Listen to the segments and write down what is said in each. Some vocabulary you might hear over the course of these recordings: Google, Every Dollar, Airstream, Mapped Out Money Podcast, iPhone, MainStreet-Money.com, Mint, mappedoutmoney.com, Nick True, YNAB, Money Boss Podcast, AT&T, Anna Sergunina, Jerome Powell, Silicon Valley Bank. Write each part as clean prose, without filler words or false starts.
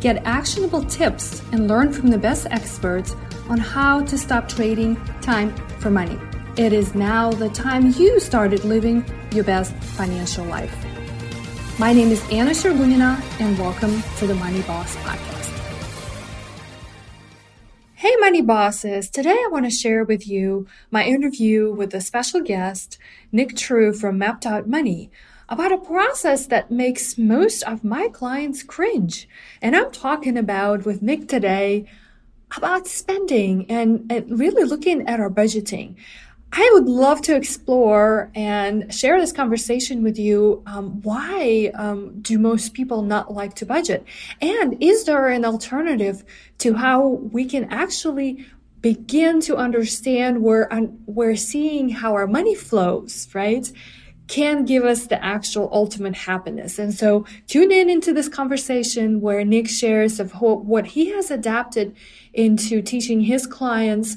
get actionable tips, and learn from the best experts on how to stop trading time for money. It is now the time you started living your best financial life. My name is Anna Sergunina, and welcome to the Money Boss Podcast. Hey, Money Bosses. Today, I want to share with you my interview with a special guest, Nick True from Mapped Out Money, about a process that makes most of my clients cringe. And I'm talking about with Nick today about spending and really looking at our budgeting. I would love to explore and share this conversation with you. Why do most people not like to budget? And is there an alternative to how we can actually begin to understand where seeing how our money flows, right, can give us the actual ultimate happiness? And so tune into this conversation where Nick shares of what he has adapted into teaching his clients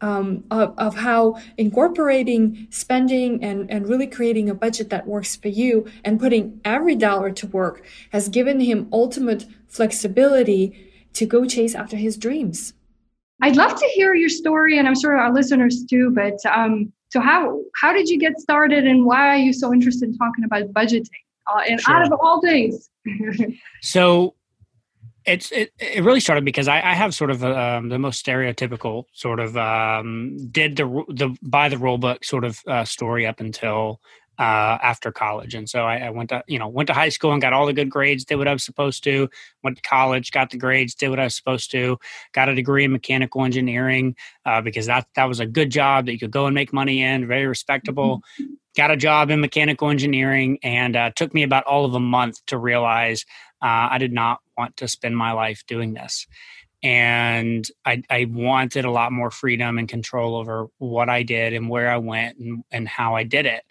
of how incorporating spending and really creating a budget that works for you and putting every dollar to work has given him ultimate flexibility to go chase after his dreams. I'd love to hear your story, and I'm sure our listeners too, but so how did you get started, and why are you so interested in talking about budgeting out of all things? So It really started because I have sort of the most stereotypical sort of did the buy the rule book sort of story up until after college. And so I went to high school and got all the good grades, did what I was supposed to, went to college, got the grades, did what I was supposed to, got a degree in mechanical engineering because that was a good job that you could go and make money in, very respectable. Mm-hmm. Got a job in mechanical engineering, and took me about all of a month to realize I did not want to spend my life doing this. And I wanted a lot more freedom and control over what I did and where I went and how I did it.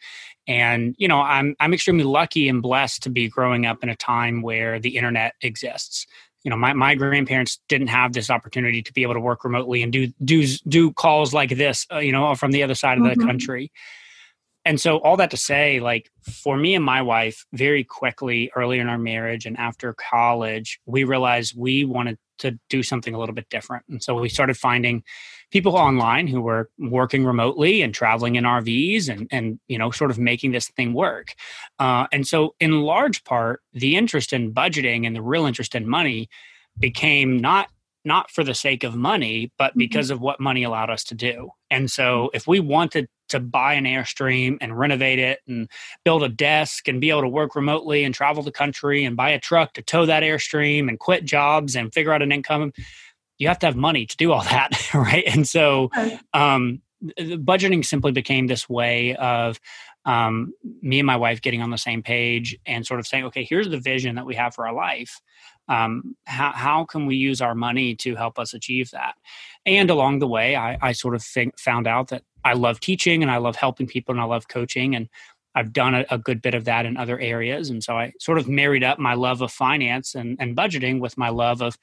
And, you know, I'm extremely lucky and blessed to be growing up in a time where the internet exists. You know, my grandparents didn't have this opportunity to be able to work remotely and do calls like this, from the other side of the country. And so all that to say, like, for me and my wife, very quickly, early in our marriage and after college, we realized we wanted to do something a little bit different. And so we started finding people online who were working remotely and traveling in RVs and sort of making this thing work. And so in large part, the interest in budgeting and the real interest in money became not for the sake of money, but because of what money allowed us to do. And so if we wanted to buy an Airstream and renovate it and build a desk and be able to work remotely and travel the country and buy a truck to tow that Airstream and quit jobs and figure out an income, you have to have money to do all that, right? And so budgeting simply became this way of me and my wife getting on the same page and sort of saying, okay, here's the vision that we have for our life. How can we use our money to help us achieve that? And along the way, I sort of found out that I love teaching and I love helping people and I love coaching, and I've done a good bit of that in other areas. And so I sort of married up my love of finance and budgeting with my love of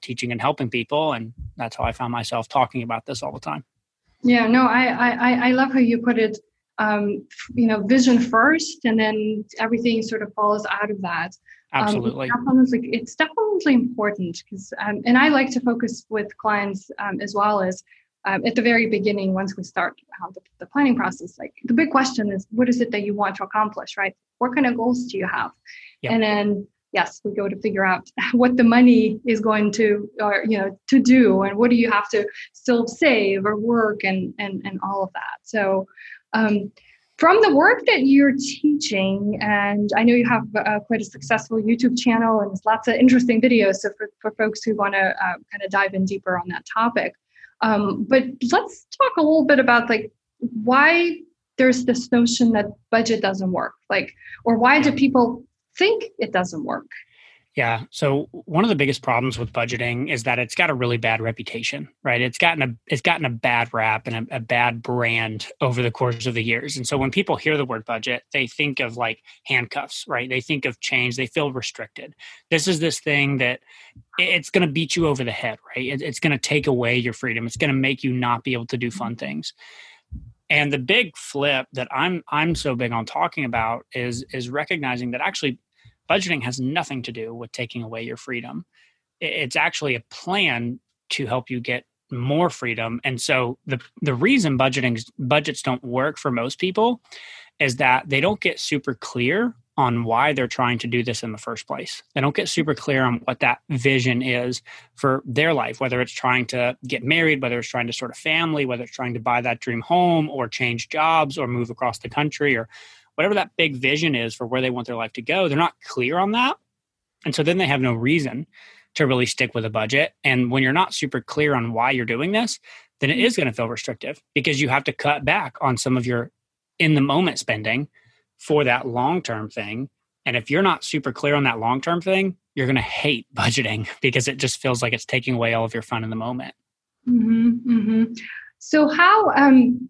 teaching and helping people. And that's how I found myself talking about this all the time. Yeah, no, I love how you put it, vision first, and then everything sort of falls out of that. Absolutely. It's definitely important because, and I like to focus with clients as well as at the very beginning, once we start the planning process, like the big question is, what is it that you want to accomplish, right? What kind of goals do you have? Yep. And then, yes, we go to figure out what the money is going to, to do, and what do you have to still save or work and all of that. So, from the work that you're teaching, and I know you have quite a successful YouTube channel, and there's lots of interesting videos. So for folks who want to kind of dive in deeper on that topic. But let's talk a little bit about like why there's this notion that budget doesn't work, or why do people think it doesn't work? Yeah. So one of the biggest problems with budgeting is that it's got a really bad reputation, right? It's gotten a bad rap and a bad brand over the course of the years. And so when people hear the word budget, they think of like handcuffs, right? They think of change. They feel restricted. This is this thing that it's going to beat you over the head, right? It's going to take away your freedom. It's going to make you not be able to do fun things. And the big flip that I'm so big on talking about is recognizing that actually budgeting has nothing to do with taking away your freedom. It's actually a plan to help you get more freedom. And so the reason budgets don't work for most people is that they don't get super clear on why they're trying to do this in the first place. They don't get super clear on what that vision is for their life, whether it's trying to get married, whether it's trying to start a family, whether it's trying to buy that dream home or change jobs or move across the country or whatever that big vision is for where they want their life to go. They're not clear on that. And so then they have no reason to really stick with a budget. And when you're not super clear on why you're doing this, then it is going to feel restrictive because you have to cut back on some of your in-the-moment spending for that long-term thing. And if you're not super clear on that long-term thing, you're going to hate budgeting because it just feels like it's taking away all of your fun in the moment. Mm-hmm, mm-hmm. So how, and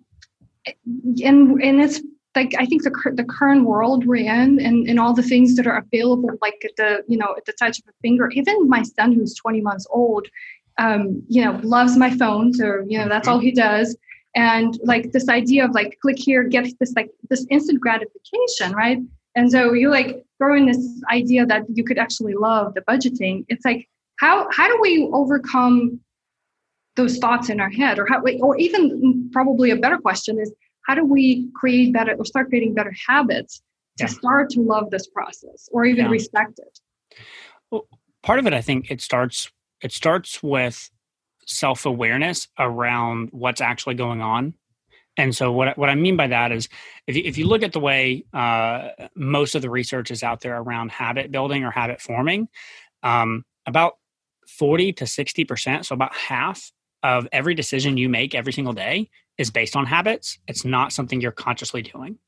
it's like, I think the current world we're in and all the things that are available, like at the touch of a finger, even my son who's 20 months old, loves my phone. So, that's all he does. And like this idea of like, click here, get this instant gratification, right? And so you like throw in this idea that you could actually love the budgeting. It's like, how do we overcome those thoughts in our head? Or even probably a better question is, how do we create better or start creating better habits to start to love this process or even respect it? Well, part of it, I think it starts with self-awareness around what's actually going on. And so what I mean by that is if you look at the way most of the research is out there around habit building or habit forming, about 40 to 60%, so about half of every decision you make every single day is based on habits. It's not something you're consciously doing.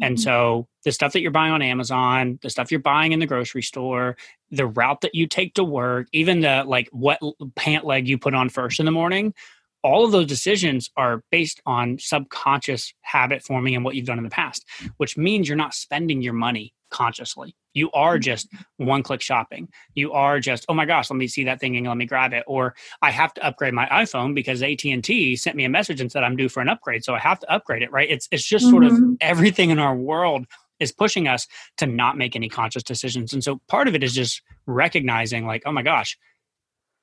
And so the stuff that you're buying on Amazon, the stuff you're buying in the grocery store, the route that you take to work, even the like what pant leg you put on first in the morning, all of those decisions are based on subconscious habit forming and what you've done in the past, which means you're not spending your money consciously. You are just one-click shopping. You are just, oh my gosh, let me see that thing and let me grab it. Or I have to upgrade my iPhone because AT&T sent me a message and said I'm due for an upgrade, so I have to upgrade it, right? It's just sort of everything in our world is pushing us to not make any conscious decisions. And so part of it is just recognizing like, oh my gosh,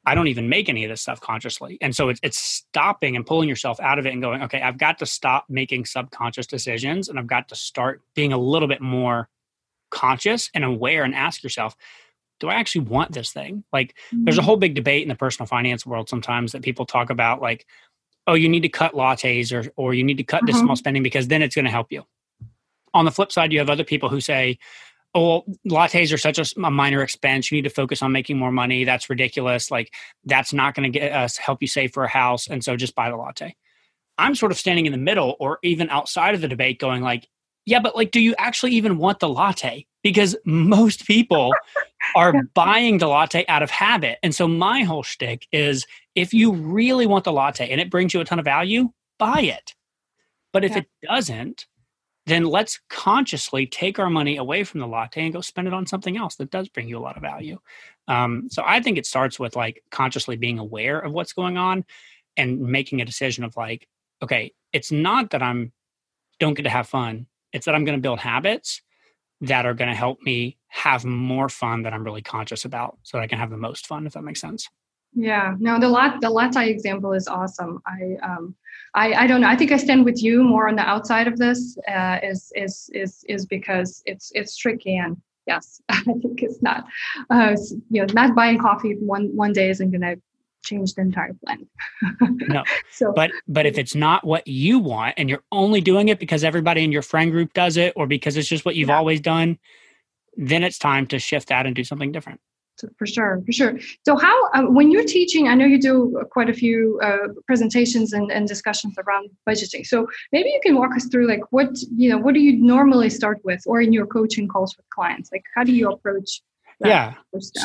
I don't even make any of this stuff consciously. And so it's stopping and pulling yourself out of it and going, okay, I've got to stop making subconscious decisions and I've got to start being a little bit more conscious and aware and ask yourself, do I actually want this thing? Like there's a whole big debate in the personal finance world sometimes that people talk about like, oh, you need to cut lattes or you need to cut this small spending because then it's going to help you. On the flip side, you have other people who say, oh, lattes are such a minor expense. You need to focus on making more money. That's ridiculous. Like that's not going to get us help you save for a house. And so just buy the latte. I'm sort of standing in the middle or even outside of the debate going like, yeah, but like, do you actually even want the latte? Because most people are buying the latte out of habit. And so my whole shtick is if you really want the latte and it brings you a ton of value, buy it. But if it doesn't, then let's consciously take our money away from the latte and go spend it on something else that does bring you a lot of value. So I think it starts with like consciously being aware of what's going on and making a decision of like, okay, it's not that I don't get to have fun. It's that I'm going to build habits that are going to help me have more fun that I'm really conscious about so that I can have the most fun, if that makes sense. Yeah, no, the latte example is awesome. I don't know. I think I stand with you more on the outside of this is because it's tricky. And yes, I think it's not, not buying coffee one day isn't going to change the entire plan. No, so, but if it's not what you want and you're only doing it because everybody in your friend group does it, or because it's just what you've always done, then it's time to shift that and do something different. For sure. So how, when you're teaching, I know you do quite a few presentations and discussions around budgeting. So maybe you can walk us through like what do you normally start with or in your coaching calls with clients? Like how do you approach Yeah.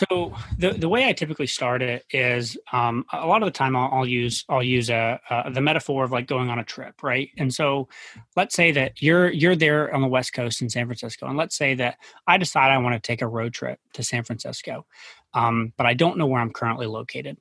So the way I typically start it is a lot of the time I'll use the metaphor of like going on a trip, right? And so let's say that you're there on the West Coast in San Francisco, and let's say that I decide I want to take a road trip to San Francisco, but I don't know where I'm currently located,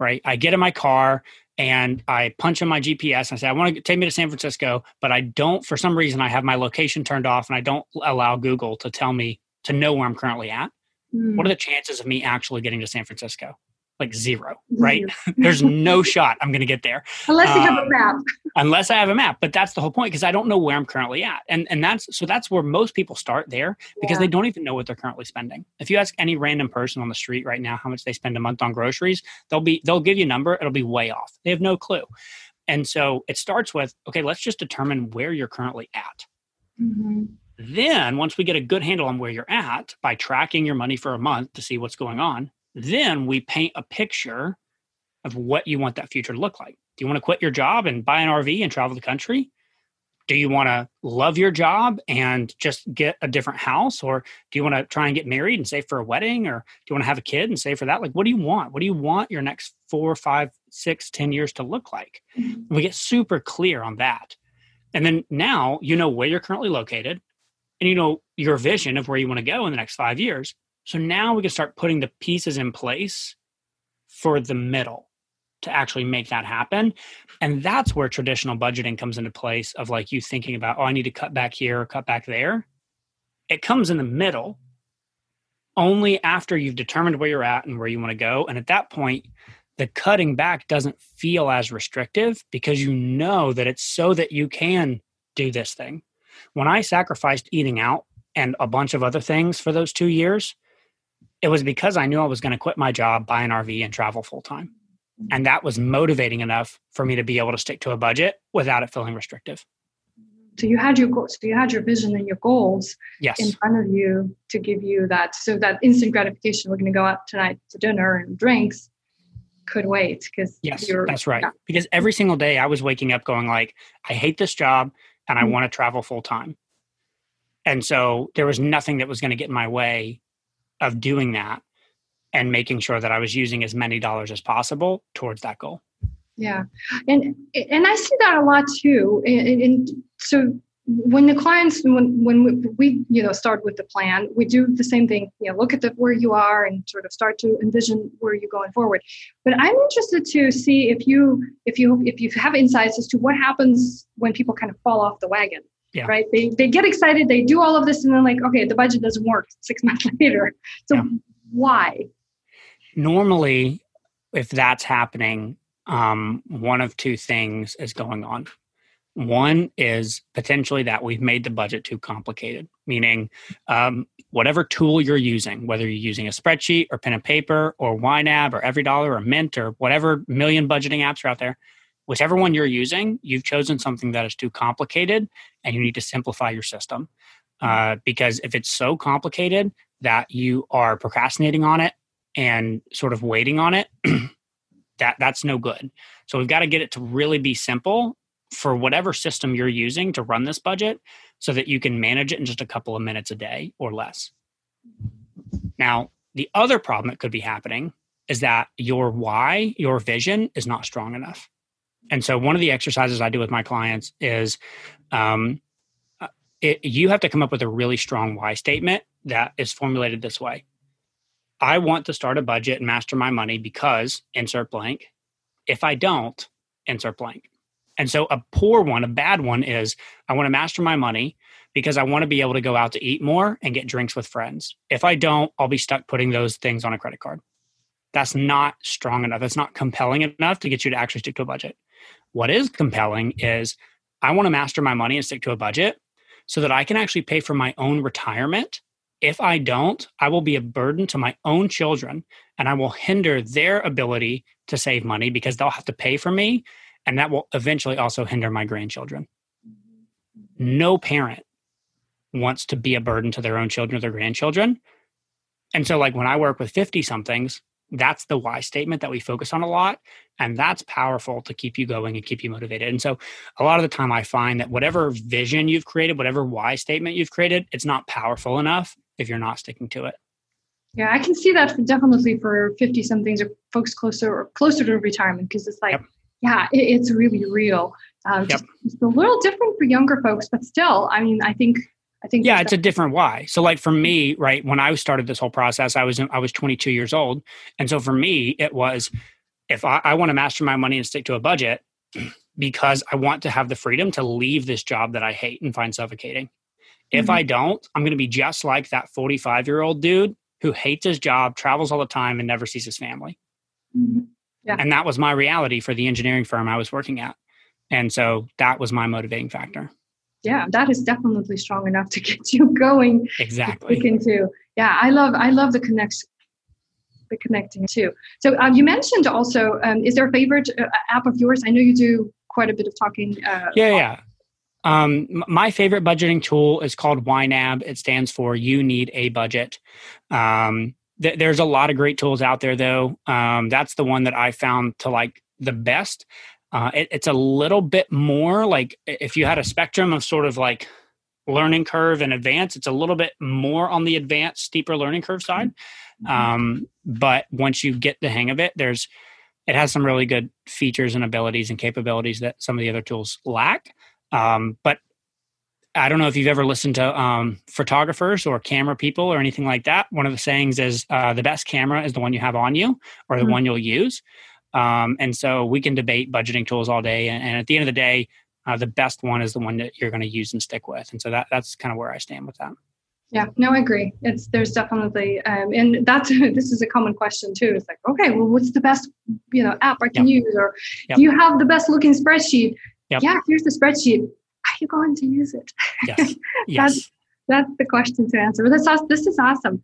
right? I get in my car and I punch in my GPS and I say, I want to take me to San Francisco, but I don't, for some reason, I have my location turned off and I don't allow Google to tell me to know where I'm currently at. What are the chances of me actually getting to San Francisco? Like zero, right? There's no shot I'm going to get there. Unless you have a map. Unless I have a map. But that's the whole point, because I don't know where I'm currently at. And that's where most people start there, because they don't even know what they're currently spending. If you ask any random person on the street right now how much they spend a month on groceries, they'll give you a number. It'll be way off. They have no clue. And so it starts with, okay, let's just determine where you're currently at. Mm-hmm. Then once we get a good handle on where you're at by tracking your money for a month to see what's going on, then we paint a picture of what you want that future to look like. Do you want to quit your job and buy an RV and travel the country? Do you want to love your job and just get a different house? Or do you want to try and get married and save for a wedding? Or do you want to have a kid and save for that? Like, what do you want? What do you want your next 4, 5, 6, 10 years to look like? Mm-hmm. We get super clear on that. And then now you know where you're currently located. And you know your vision of where you want to go in the next 5 years. So now we can start putting the pieces in place for the middle to actually make that happen. And that's where traditional budgeting comes into place of like you thinking about, oh, I need to cut back here or cut back there. It comes in the middle only after you've determined where you're at and where you want to go. And at that point, the cutting back doesn't feel as restrictive because you know that it's so that you can do this thing. When I sacrificed eating out and a bunch of other things for those 2 years, it was because I knew I was going to quit my job, buy an RV, and travel full time. And that was motivating enough for me to be able to stick to a budget without it feeling restrictive. So you had your goals, so you had your vision and your goals in front of you to give you that. So that instant gratification, we're going to go out tonight to dinner and drinks, could wait. Because that's right. Yeah. Because every single day I was waking up going like, I hate this job. And I want to travel full time. And so there was nothing that was going to get in my way of doing that and making sure that I was using as many dollars as possible towards that goal. Yeah. And I see that a lot too. And so when the clients, when we start with the plan, we do the same thing, look at where you are and sort of start to envision where you're going forward. But I'm interested to see if you have insights as to what happens when people kind of fall off the wagon, right? They get excited, they do all of this, and then like, okay, the budget doesn't work 6 months later. So why? Normally, if that's happening, one of two things is going on. One is potentially that we've made the budget too complicated, meaning whatever tool you're using, whether you're using a spreadsheet or pen and paper or YNAB or Every Dollar or Mint or whatever million budgeting apps are out there, whichever one you're using, you've chosen something that is too complicated and you need to simplify your system. Because if it's so complicated that you are procrastinating on it and sort of waiting on it, that's no good. So we've got to get it to really be simple for whatever system you're using to run this budget so that you can manage it in just a couple of minutes a day or less. Now, the other problem that could be happening is that your why, your vision is not strong enough. And so one of the exercises I do with my clients is you have to come up with a really strong why statement that is formulated this way. I want to start a budget and master my money because insert blank. If I don't, insert blank. And so a poor one, a bad one is, I want to master my money because I want to be able to go out to eat more and get drinks with friends. If I don't, I'll be stuck putting those things on a credit card. That's not strong enough. That's not compelling enough to get you to actually stick to a budget. What is compelling is I want to master my money and stick to a budget so that I can actually pay for my own retirement. If I don't, I will be a burden to my own children and I will hinder their ability to save money because they'll have to pay for me. And that will eventually also hinder my grandchildren. No parent wants to be a burden to their own children or their grandchildren. And so like when I work with 50-somethings, that's the why statement that we focus on a lot. And that's powerful to keep you going and keep you motivated. And so a lot of the time I find that whatever vision you've created, whatever why statement you've created, it's not powerful enough if you're not sticking to it. Yeah, I can see that definitely for 50 somethings or folks closer to retirement, because it's like, it's really real. It's a little different for younger folks, but still, I mean, I think it's a different why. So like for me, right, when I started this whole process, I was 22 years old. And so for me, it was, if I want to master my money and stick to a budget because I want to have the freedom to leave this job that I hate and find suffocating. If I don't, I'm going to be just like that 45-year-old dude who hates his job, travels all the time, and never sees his family. Mm-hmm. Yeah. And that was my reality for the engineering firm I was working at. And so that was my motivating factor. Yeah, that is definitely strong enough to get you going. Exactly. I love the connecting too. So you mentioned also, is there a favorite app of yours? I know you do quite a bit of talking. My favorite budgeting tool is called YNAB. It stands for You Need a Budget. There's a lot of great tools out there though. That's the one that I found to like the best. It's a little bit more like if you had a spectrum of sort of like learning curve and advanced, it's a little bit more on the advanced, steeper learning curve side. But once you get the hang of it, it has some really good features and abilities and capabilities that some of the other tools lack. But I don't know if you've ever listened to photographers or camera people or anything like that. One of the sayings is the best camera is the one you have on you or the one you'll use. And so we can debate budgeting tools all day. And at the end of the day, the best one is the one that you're going to use and stick with. And so that's kind of where I stand with that. Yeah, no, I agree. There's definitely, and this is a common question too. It's like, okay, well, what's the best, app I can use? Or do you have the best looking spreadsheet? Yep. Yeah, here's the spreadsheet. Are you going to use it? Yes. That's the question to answer. This is awesome.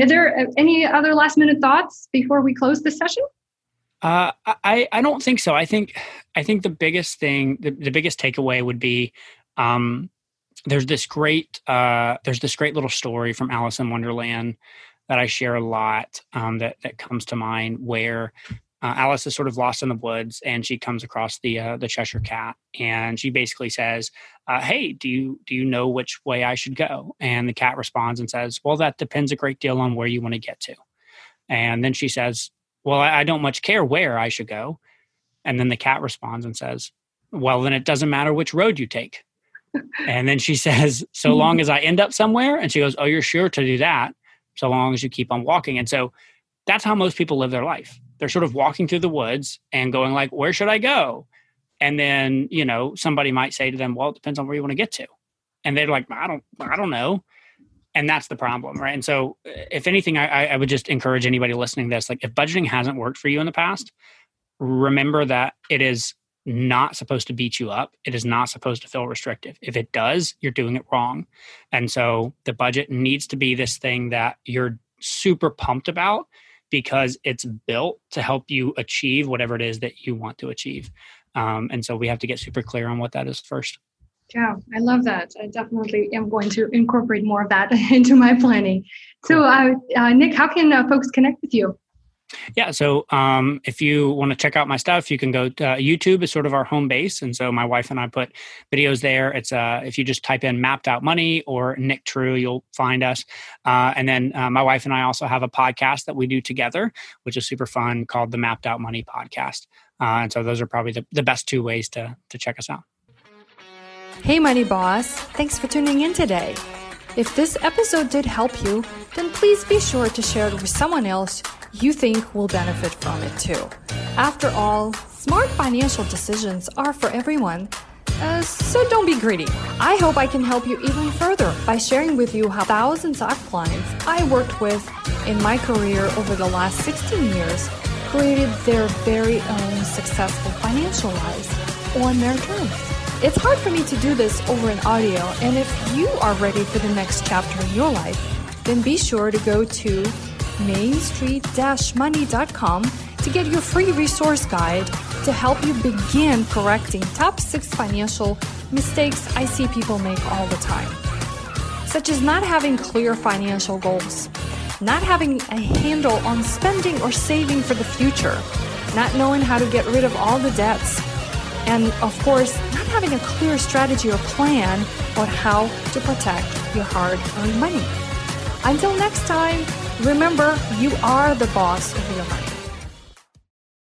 Is there any other last minute thoughts before we close this session? I don't think so. I think the biggest thing, the biggest takeaway would be, there's this great little story from Alice in Wonderland that I share a lot, that comes to mind where, Alice is sort of lost in the woods, and she comes across the Cheshire Cat, and she basically says, "Hey, do you know which way I should go?" And the cat responds and says, "Well, that depends a great deal on where you want to get to." And then she says, "Well, I don't much care where I should go." And then the cat responds and says, "Well, then it doesn't matter which road you take." And then she says, "So long as I end up somewhere," and she goes, "Oh, you're sure to do that, so long as you keep on walking." And so that's how most people live their life. They're sort of walking through the woods and going like, where should I go? And then, somebody might say to them, well, it depends on where you want to get to. And they're like, I don't know. And that's the problem, right? And so if anything, I would just encourage anybody listening to this, like if budgeting hasn't worked for you in the past, remember that it is not supposed to beat you up. It is not supposed to feel restrictive. If it does, you're doing it wrong. And so the budget needs to be this thing that you're super pumped about, because it's built to help you achieve whatever it is that you want to achieve. And so we have to get super clear on what that is first. Yeah, I love that. I definitely am going to incorporate more of that into my planning. So Nick, how can folks connect with you? Yeah, so if you want to check out my stuff, you can go to YouTube is sort of our home base. And so my wife and I put videos there. It's if you just type in Mapped Out Money or Nick True, you'll find us. And then my wife and I also have a podcast that we do together, which is super fun, called the Mapped Out Money Podcast. And so those are probably the best two ways to check us out. Hey, Money Boss. Thanks for tuning in today. If this episode did help you, then please be sure to share it with someone else you think will benefit from it too. After all, smart financial decisions are for everyone, so don't be greedy. I hope I can help you even further by sharing with you how thousands of clients I worked with in my career over the last 16 years created their very own successful financial lives on their terms. It's hard for me to do this over an audio, and if you are ready for the next chapter in your life, then be sure to go to MainStreet-Money.com to get your free resource guide to help you begin correcting top 6 financial mistakes I see people make all the time, such as not having clear financial goals, not having a handle on spending or saving for the future, not knowing how to get rid of all the debts, and of course, not having a clear strategy or plan on how to protect your hard-earned money. Until next time, Remember, you are the boss of your money.